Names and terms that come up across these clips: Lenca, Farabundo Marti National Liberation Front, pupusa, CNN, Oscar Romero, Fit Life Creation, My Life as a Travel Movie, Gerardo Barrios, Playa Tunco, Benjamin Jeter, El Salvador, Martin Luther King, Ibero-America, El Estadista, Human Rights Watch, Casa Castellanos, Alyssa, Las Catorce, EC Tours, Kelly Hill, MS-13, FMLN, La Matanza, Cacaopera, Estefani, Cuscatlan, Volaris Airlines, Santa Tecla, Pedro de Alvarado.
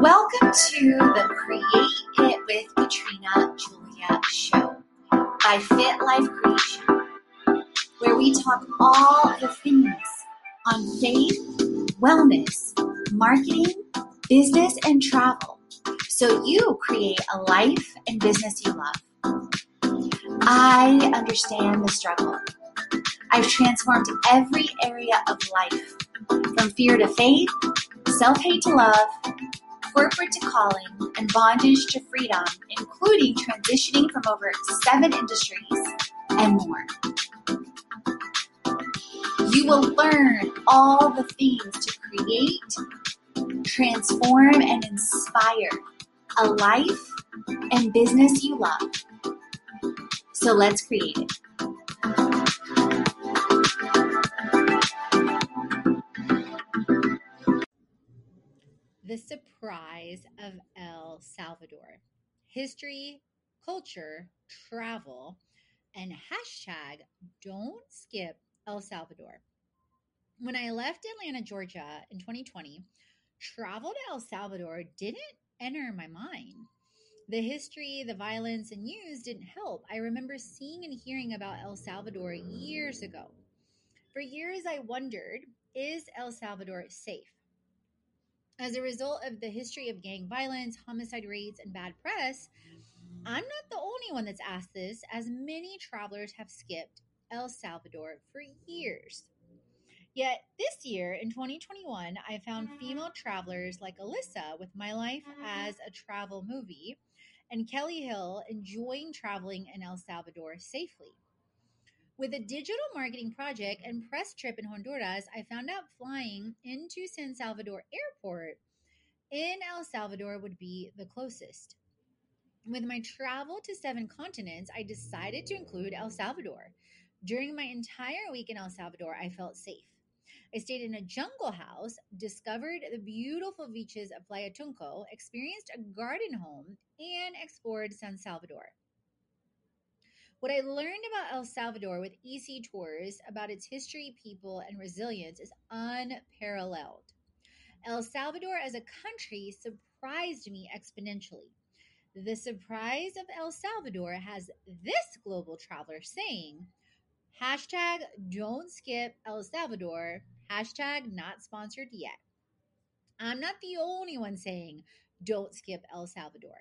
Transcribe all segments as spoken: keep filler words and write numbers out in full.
Welcome to the Create It with Katrina Julia show by Fit Life Creation, where we talk all the things on faith, wellness, marketing, business, and travel, so you create a life and business you love. I understand the struggle. I've transformed every area of life, from fear to faith, self-hate to love, corporate to calling, and bondage to freedom, including transitioning from over seven industries and more. You will learn all the things to create, transform, and inspire a life and business you love. So let's create it. The surprise of El Salvador, history, culture, travel, and hashtag don't skip El Salvador. When I left Atlanta, Georgia in twenty twenty, travel to El Salvador didn't enter my mind. The history, the violence, and news didn't help. I remember seeing and hearing about El Salvador years ago. For years, I wondered, is El Salvador safe? As a result of the history of gang violence, homicide rates, and bad press, I'm not the only one that's asked this, as many travelers have skipped El Salvador for years. Yet this year, in twenty twenty-one, I found female travelers like Alyssa with My Life as a Travel Movie and Kelly Hill enjoying traveling in El Salvador safely. With a digital marketing project and press trip in Honduras, I found out flying into San Salvador Airport in El Salvador would be the closest. With my travel to seven continents, I decided to include El Salvador. During my entire week in El Salvador, I felt safe. I stayed in a jungle house, discovered the beautiful beaches of Playa Tunco, experienced a garden home, and explored San Salvador. What I learned about El Salvador with E C Tours about its history, people, and resilience is unparalleled. El Salvador as a country surprised me exponentially. The surprise of El Salvador has this global traveler saying, hashtag don't skip El Salvador, hashtag not sponsored yet. I'm not the only one saying don't skip El Salvador.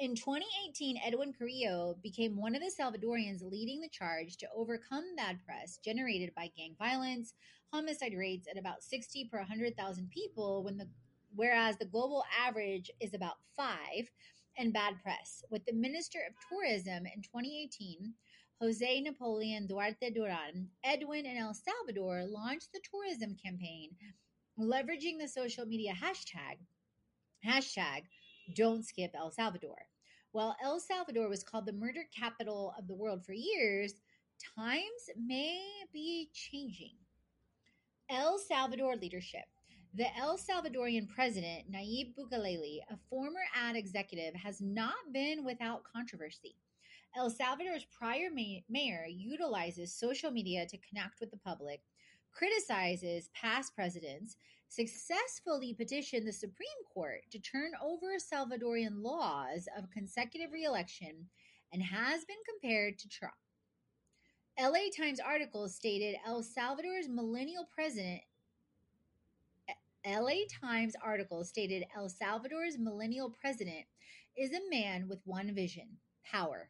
In twenty eighteen, Edwin Carrillo became one of the Salvadorians leading the charge to overcome bad press generated by gang violence, homicide rates at about sixty per one hundred thousand people, when the, whereas the global average is about five, and bad press. With the Minister of Tourism in twenty eighteen, Jose Napoleon Duarte Duran, Edwin and El Salvador launched the tourism campaign, leveraging the social media hashtag, hashtag, don't skip El Salvador. While El Salvador was called the murder capital of the world for years, times may be changing. El Salvador leadership. The El Salvadorian president, Nayib Bukele, a former ad executive, has not been without controversy. El Salvador's prior mayor utilizes social media to connect with the public, criticizes past presidents, successfully petitioned the Supreme Court to turn over Salvadorian laws of consecutive re-election, and has been compared to Trump. L A Times article stated El Salvador's millennial president L A Times article stated El Salvador's millennial president is a man with one vision, power.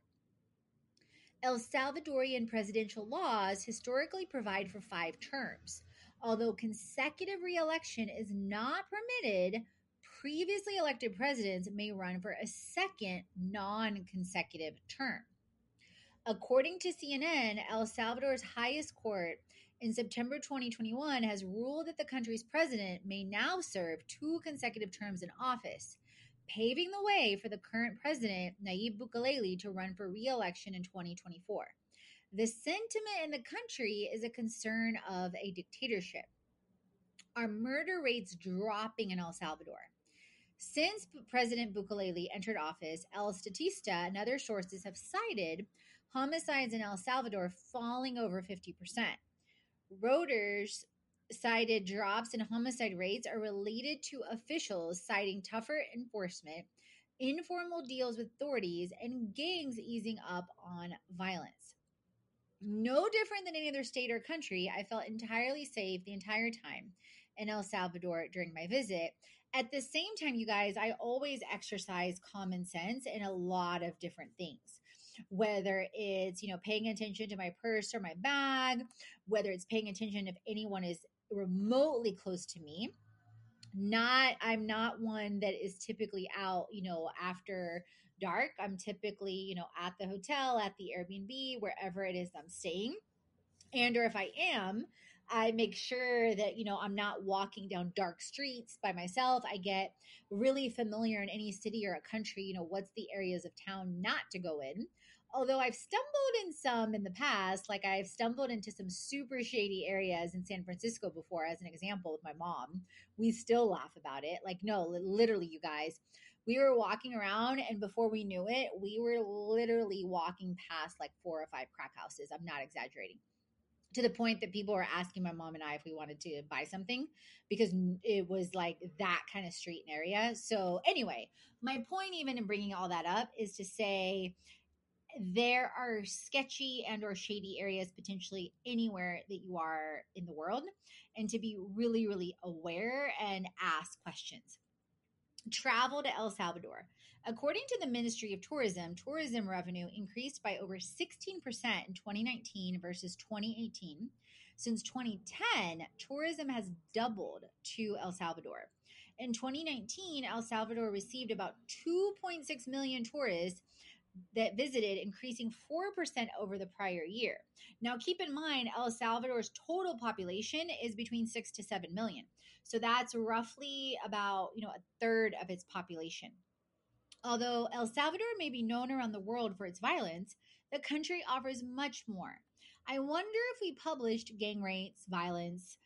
El Salvadorian presidential laws historically provide for five terms. Although consecutive re-election is not permitted, previously elected presidents may run for a second non-consecutive term. According to C N N, El Salvador's highest court in September twenty twenty-one has ruled that the country's president may now serve two consecutive terms in office, paving the way for the current president, Nayib Bukele, to run for re-election in twenty twenty-four. The sentiment in the country is a concern of a dictatorship. Are murder rates dropping in El Salvador? Since President Bukele entered office, El Estadista and other sources have cited homicides in El Salvador falling over fifty percent. Reuters cited drops in homicide rates are related to officials citing tougher enforcement, informal deals with authorities, and gangs easing up on violence. No different than any other state or country, I felt entirely safe the entire time in El Salvador during my visit. At the same time, you guys, I always exercise common sense in a lot of different things, whether it's, you know, paying attention to my purse or my bag, whether it's paying attention if anyone is remotely close to me. Not, I'm not one that is typically out, you know, after dark. I'm typically, you know, at the hotel, at the Airbnb, wherever it is I'm staying. And, or if I am, I make sure that, you know, I'm not walking down dark streets by myself. I get really familiar in any city or a country, you know, what's the areas of town not to go in. Although I've stumbled in some in the past, like I've stumbled into some super shady areas in San Francisco before, as an example, with my mom. We still laugh about it. Like, no, literally, you guys, we were walking around and before we knew it, we were literally walking past like four or five crack houses. I'm not exaggerating. To the point that people were asking my mom and I if we wanted to buy something because it was like that kind of street and area. So anyway, my point even in bringing all that up is to say there are sketchy and or shady areas potentially anywhere that you are in the world, and to be really, really aware and ask questions. Travel to El Salvador. According to the Ministry of Tourism, tourism revenue increased by over sixteen percent in twenty nineteen versus twenty eighteen. Since twenty ten, tourism has doubled to El Salvador. In twenty nineteen, El Salvador received about two point six million tourists that visited, increasing four percent over the prior year. Now, keep in mind, El Salvador's total population is between six to seven million. So that's roughly about, you know, a third of its population. Although El Salvador may be known around the world for its violence, the country offers much more. I wonder if we published gang rates, violence,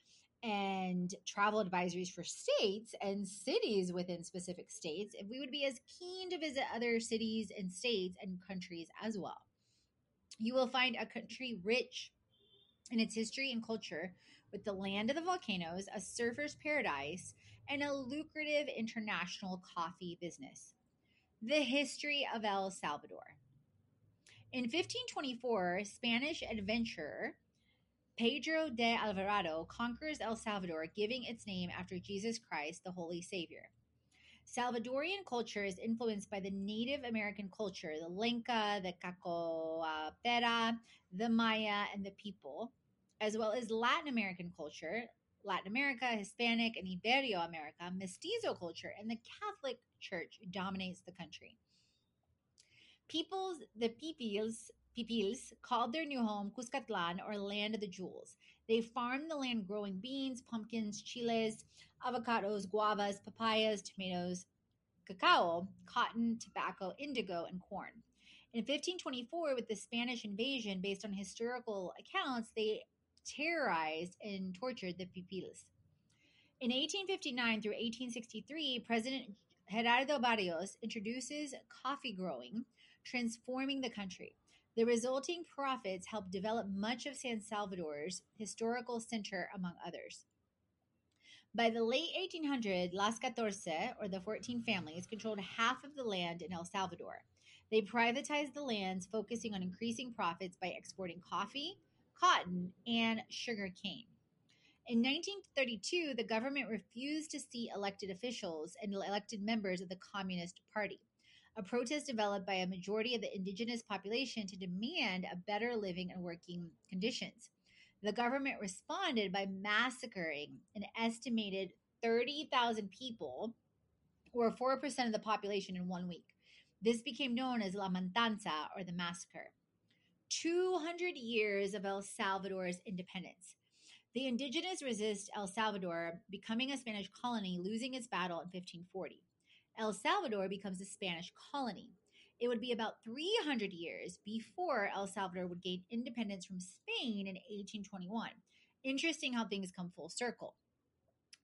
and travel advisories for states and cities within specific states, if we would be as keen to visit other cities and states and countries as well. You will find a country rich in its history and culture, with the land of the volcanoes, a surfer's paradise, and a lucrative international coffee business. The history of El Salvador. In fifteen twenty-four, Spanish adventurer Pedro de Alvarado conquers El Salvador, giving its name after Jesus Christ, the Holy Savior. Salvadorian culture is influenced by the Native American culture, the Lenca, the Cacoapera, the Maya, and the people, as well as Latin American culture, Latin America, Hispanic, and Ibero-America, Mestizo culture, and the Catholic Church dominates the country. Peoples, the peoples, Pipils called their new home Cuscatlan, or Land of the Jewels. They farmed the land growing beans, pumpkins, chiles, avocados, guavas, papayas, tomatoes, cacao, cotton, tobacco, indigo, and corn. In fifteen twenty-four, with the Spanish invasion, based on historical accounts, they terrorized and tortured the Pipils. In eighteen fifty-nine through eighteen sixty-three, President Gerardo Barrios introduces coffee growing, transforming the country. The resulting profits helped develop much of San Salvador's historical center, among others. By the late eighteen hundreds, Las Catorce, or the fourteen families, controlled half of the land in El Salvador. They privatized the lands, focusing on increasing profits by exporting coffee, cotton, and sugar cane. In nineteen thirty-two, the government refused to see elected officials and elected members of the Communist Party. A protest developed by a majority of the indigenous population to demand a better living and working conditions. The government responded by massacring an estimated thirty thousand people, or four percent of the population, in one week. This became known as La Matanza, or the massacre. two hundred years of El Salvador's independence. The indigenous resist El Salvador becoming a Spanish colony, losing its battle in fifteen forty. El Salvador becomes a Spanish colony. It would be about three hundred years before El Salvador would gain independence from Spain in eighteen twenty-one. Interesting how things come full circle.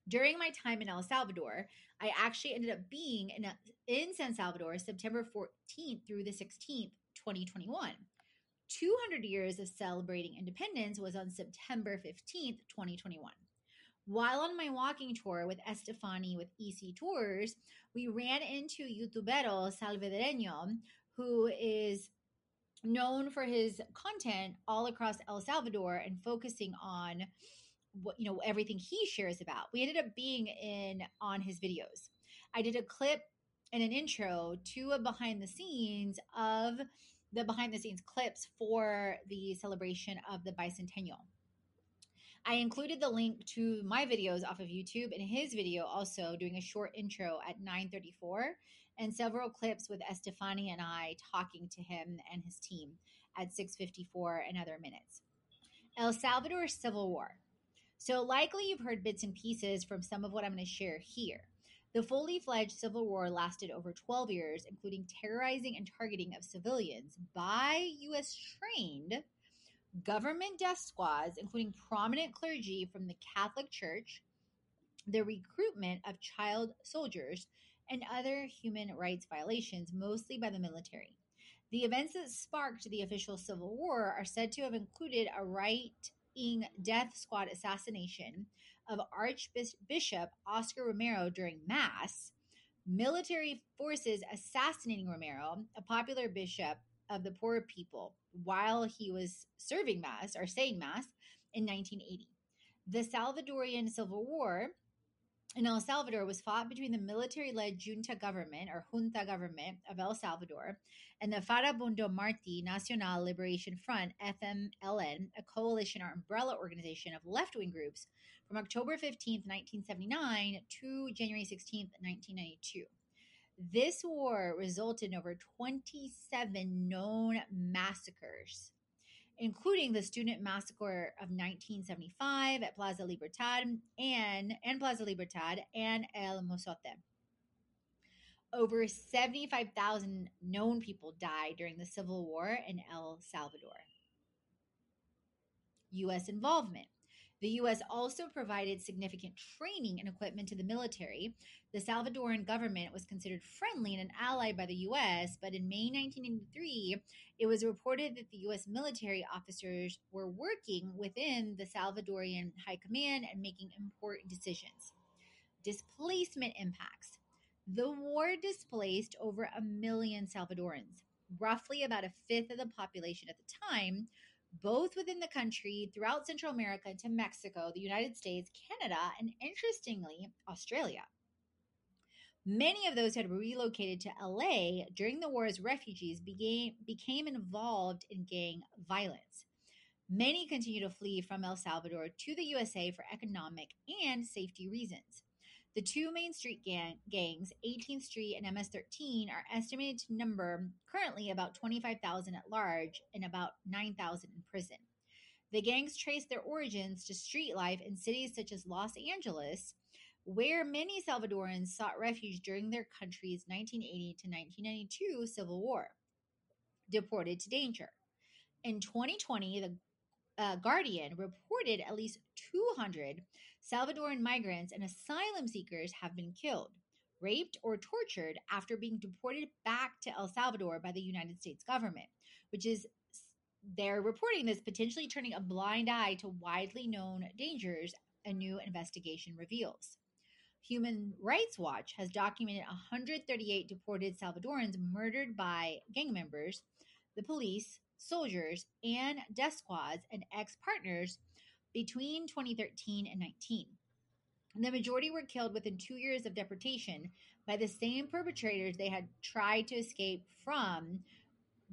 During my time in El Salvador, I actually ended up being in, in San Salvador September fourteenth through the sixteenth, twenty twenty-one. two hundred years of celebrating independence was on September fifteenth, twenty twenty-one. While on my walking tour with Estefani with E C Tours, we ran into YouTubero Salvadoreño, who is known for his content all across El Salvador and focusing on what, you know, everything he shares about. We ended up being in on his videos. I did a clip and an intro to a behind the scenes of the behind the scenes clips for the celebration of the bicentennial. I included the link to my videos off of YouTube and his video also doing a short intro at nine thirty-four and several clips with Estefani and I talking to him and his team at six fifty-four and other minutes. El Salvador Civil War. So likely you've heard bits and pieces from some of what I'm going to share here. The fully fledged civil war lasted over twelve years, including terrorizing and targeting of civilians by U S trained government death squads, including prominent clergy from the Catholic Church, the recruitment of child soldiers, and other human rights violations, mostly by the military. The events that sparked the official Civil War are said to have included a right-wing death squad assassination of Archbishop Oscar Romero during Mass, military forces assassinating Romero, a popular bishop of the poor people, while he was serving Mass or saying Mass in nineteen eighty. The Salvadorian Civil War in El Salvador was fought between the military-led junta government or junta government of El Salvador and the Farabundo Marti National Liberation Front, F M L N, a coalition or umbrella organization of left-wing groups from October fifteenth, nineteen seventy-nine to January sixteenth, nineteen ninety-two. This war resulted in over twenty-seven known massacres, including the student massacre of nineteen seventy-five at Plaza Libertad and, and Plaza Libertad and El Mozote. Over seventy-five thousand known people died during the Civil War in El Salvador. U S involvement. The U S also provided significant training and equipment to the military. The Salvadoran government was considered friendly and an ally by the U S, but in May nineteen eighty-three, it was reported that the U S military officers were working within the Salvadorian high command and making important decisions. Displacement impacts. The war displaced over a million Salvadorans, roughly about a fifth of the population at the time, both within the country, throughout Central America, to Mexico, the United States, Canada, and interestingly, Australia. Many of those who had relocated to L A during the war as refugees became, became involved in gang violence. Many continue to flee from El Salvador to the U S A for economic and safety reasons. The two main street gang, gangs, eighteenth Street and M S thirteen, are estimated to number currently about twenty-five thousand at large and about nine thousand in prison. The gangs trace their origins to street life in cities such as Los Angeles, where many Salvadorans sought refuge during their country's nineteen eighty to nineteen ninety-two Civil War. Deported to danger. In twenty twenty, the Uh, Guardian reported at least two hundred Salvadoran migrants and asylum seekers have been killed, raped, or tortured after being deported back to El Salvador by the United States government, which is, they're reporting this, potentially turning a blind eye to widely known dangers, a new investigation reveals. Human Rights Watch has documented one hundred thirty-eight deported Salvadorans murdered by gang members, the police, soldiers, and death squads and ex-partners between twenty thirteen and nineteen. The majority were killed within two years of deportation by the same perpetrators they had tried to escape from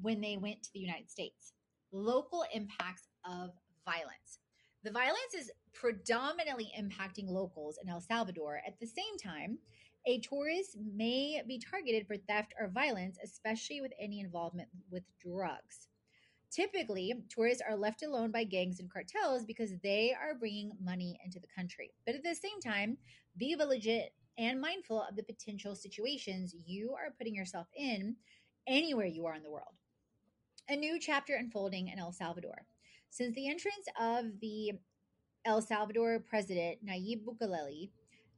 when they went to the United States. Local impacts of violence. The violence is predominantly impacting locals in El Salvador. At the same time, a tourist may be targeted for theft or violence, especially with any involvement with drugs. Typically, tourists are left alone by gangs and cartels because they are bringing money into the country. But at the same time, be vigilant and mindful of the potential situations you are putting yourself in anywhere you are in the world. A new chapter unfolding in El Salvador. Since the entrance of the El Salvador president, Nayib Bukele,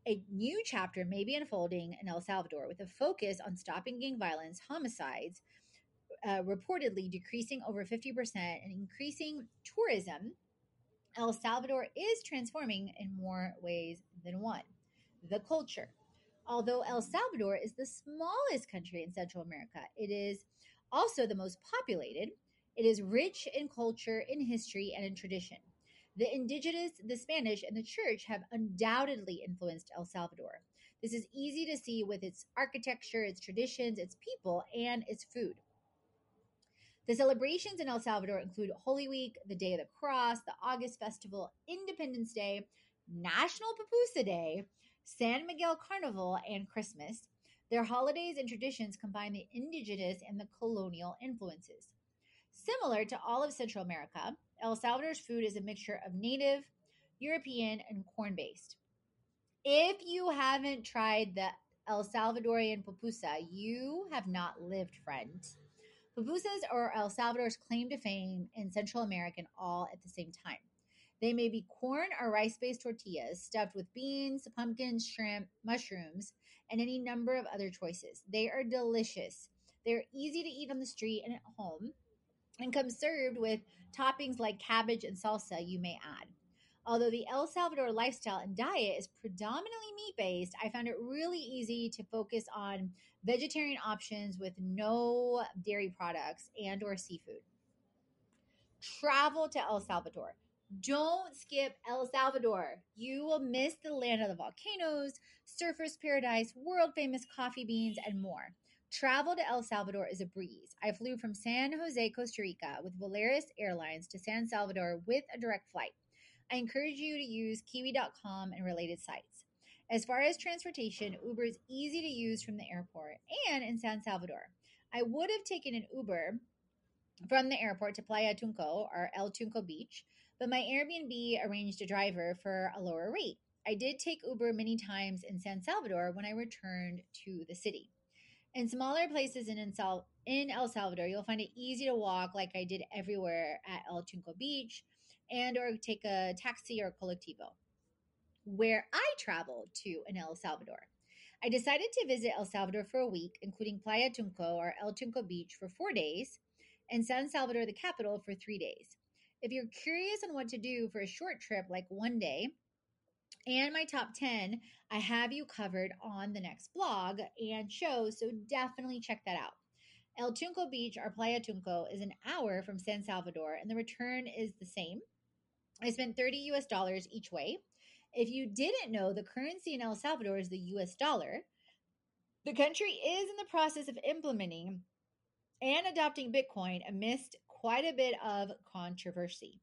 a new chapter may be unfolding in El Salvador with a focus on stopping gang violence, homicides, Uh, reportedly decreasing over fifty percent and increasing tourism El Salvador is transforming in more ways than one. The culture. Although El Salvador is the smallest country in Central America, it is also the most populated. It is rich in culture, in history, and in tradition. The indigenous, the Spanish, and the church have undoubtedly influenced El Salvador. This is easy to see with its architecture, its traditions, its people, and its food. The celebrations in El Salvador include Holy Week, the Day of the Cross, the August Festival, Independence Day, National Pupusa Day, San Miguel Carnival, and Christmas. Their holidays and traditions combine the indigenous and the colonial influences. Similar to all of Central America, El Salvador's food is a mixture of native, European, and corn-based. If you haven't tried the El Salvadorian pupusa, you have not lived, friend. Pupusas are El Salvador's claim to fame in Central America, and all at the same time. They may be corn or rice-based tortillas stuffed with beans, pumpkins, shrimp, mushrooms, and any number of other choices. They are delicious. They're easy to eat on the street and at home, and come served with toppings like cabbage and salsa you may add. Although the El Salvador lifestyle and diet is predominantly meat-based, I found it really easy to focus on vegetarian options with no dairy products and or seafood. Travel to El Salvador. Don't skip El Salvador. You will miss the land of the volcanoes, surfers paradise, world-famous coffee beans, and more. Travel to El Salvador is a breeze. I flew from San Jose, Costa Rica with Volaris Airlines to San Salvador with a direct flight. I encourage you to use Kiwi dot com and related sites. As far as transportation, Uber is easy to use from the airport and in San Salvador. I would have taken an Uber from the airport to Playa Tunco or El Tunco Beach, but my Airbnb arranged a driver for a lower rate. I did take Uber many times in San Salvador when I returned to the city. In smaller places in El Salvador, you'll find it easy to walk like I did everywhere at El Tunco Beach, and or take a taxi or colectivo. Where I traveled to in El Salvador, I decided to visit El Salvador for a week, including Playa Tunco or El Tunco Beach for four days, and San Salvador, the capital, for three days. If you're curious on what to do for a short trip like one day, and my top ten, I have you covered on the next blog and show, so definitely check that out. El Tunco Beach or Playa Tunco is an hour from San Salvador, and the return is the same. I spent thirty U S dollars each way. If you didn't know, the currency in El Salvador is the U S dollar. The country is in the process of implementing and adopting Bitcoin amidst quite a bit of controversy.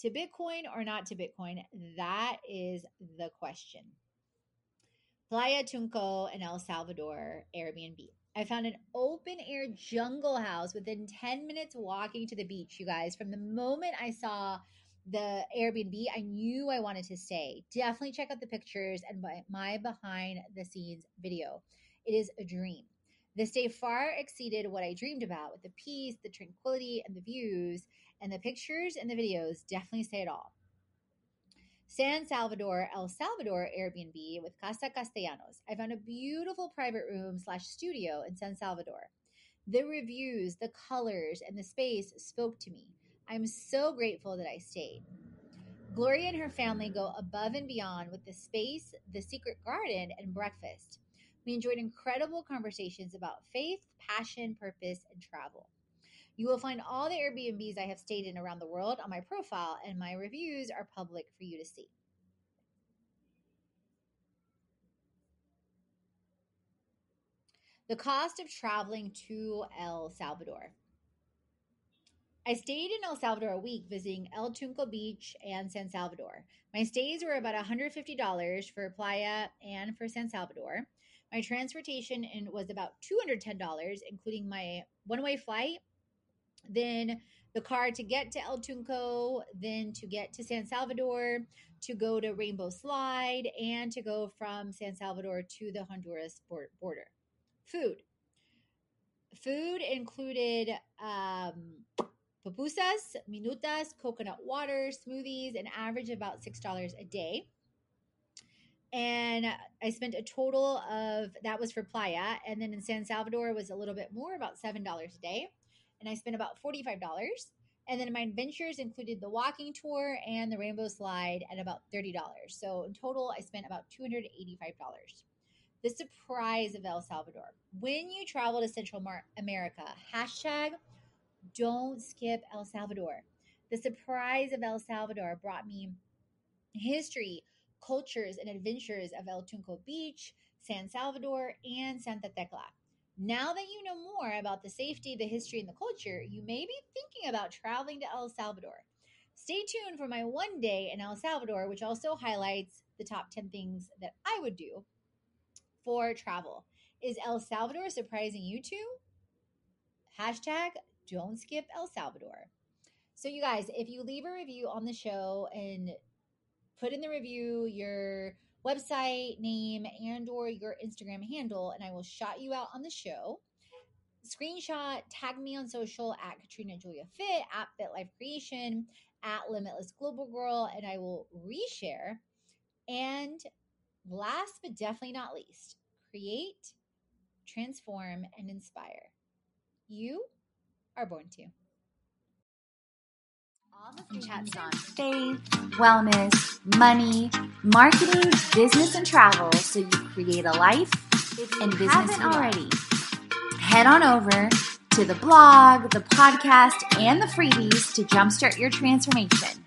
To Bitcoin or not to Bitcoin, that is the question. Playa Tunco and El Salvador Airbnb. I found an open-air jungle house within ten minutes walking to the beach, you guys. From the moment I saw the Airbnb, I knew I wanted to stay. Definitely check out the pictures and my behind-the-scenes video. It is a dream. This day far exceeded what I dreamed about, with the peace, the tranquility, and the views, and the pictures and the videos definitely say it all. San Salvador, El Salvador Airbnb with Casa Castellanos. I found a beautiful private room slash studio in San Salvador. The reviews, the colors, and the space spoke to me. I'm so grateful that I stayed. Gloria and her family go above and beyond with the space, the secret garden, and breakfast. We enjoyed incredible conversations about faith, passion, purpose, and travel. You will find all the Airbnbs I have stayed in around the world on my profile, and my reviews are public for you to see. The cost of traveling to El Salvador. I stayed in El Salvador a week visiting El Tunco Beach and San Salvador. My stays were about one hundred fifty dollars for Playa and for San Salvador. My transportation was about two hundred ten dollars, including my one-way flight, then the car to get to El Tunco, then to get to San Salvador, to go to Rainbow Slide, and to go from San Salvador to the Honduras border. Food. Food included... Um, Pupusas, minutas, coconut water, smoothies, an average of about six dollars a day. And I spent a total of, that was for Playa. And then in San Salvador was a little bit more, about seven dollars a day. And I spent about forty-five dollars. And then my adventures included the walking tour and the rainbow slide at about thirty dollars. So in total, I spent about two hundred eighty-five dollars. The surprise of El Salvador. When you travel to Central America, hashtag don't skip El Salvador. The surprise of El Salvador brought me history, cultures, and adventures of El Tunco Beach, San Salvador, and Santa Tecla. Now that you know more about the safety, the history, and the culture, you may be thinking about traveling to El Salvador. Stay tuned for my one day in El Salvador, which also highlights the top ten things that I would do for travel. Is El Salvador surprising you too? Hashtag don't skip El Salvador. So you guys, if you leave a review on the show and put in the review your website name and or your Instagram handle, and I will shout you out on the show. Screenshot, tag me on social at Katrina Julia Fit, at Fit Life Creation, at Limitless Global Girl, and I will reshare. And last but definitely not least, create, transform, and inspire. You are born to. All the chats on faith, wellness, money, marketing, business, and travel, so you create a life and business haven't already. Head on over to the blog, the podcast, and the freebies to jumpstart your transformation.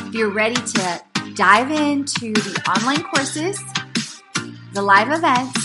If you're ready to dive into the online courses, the live events,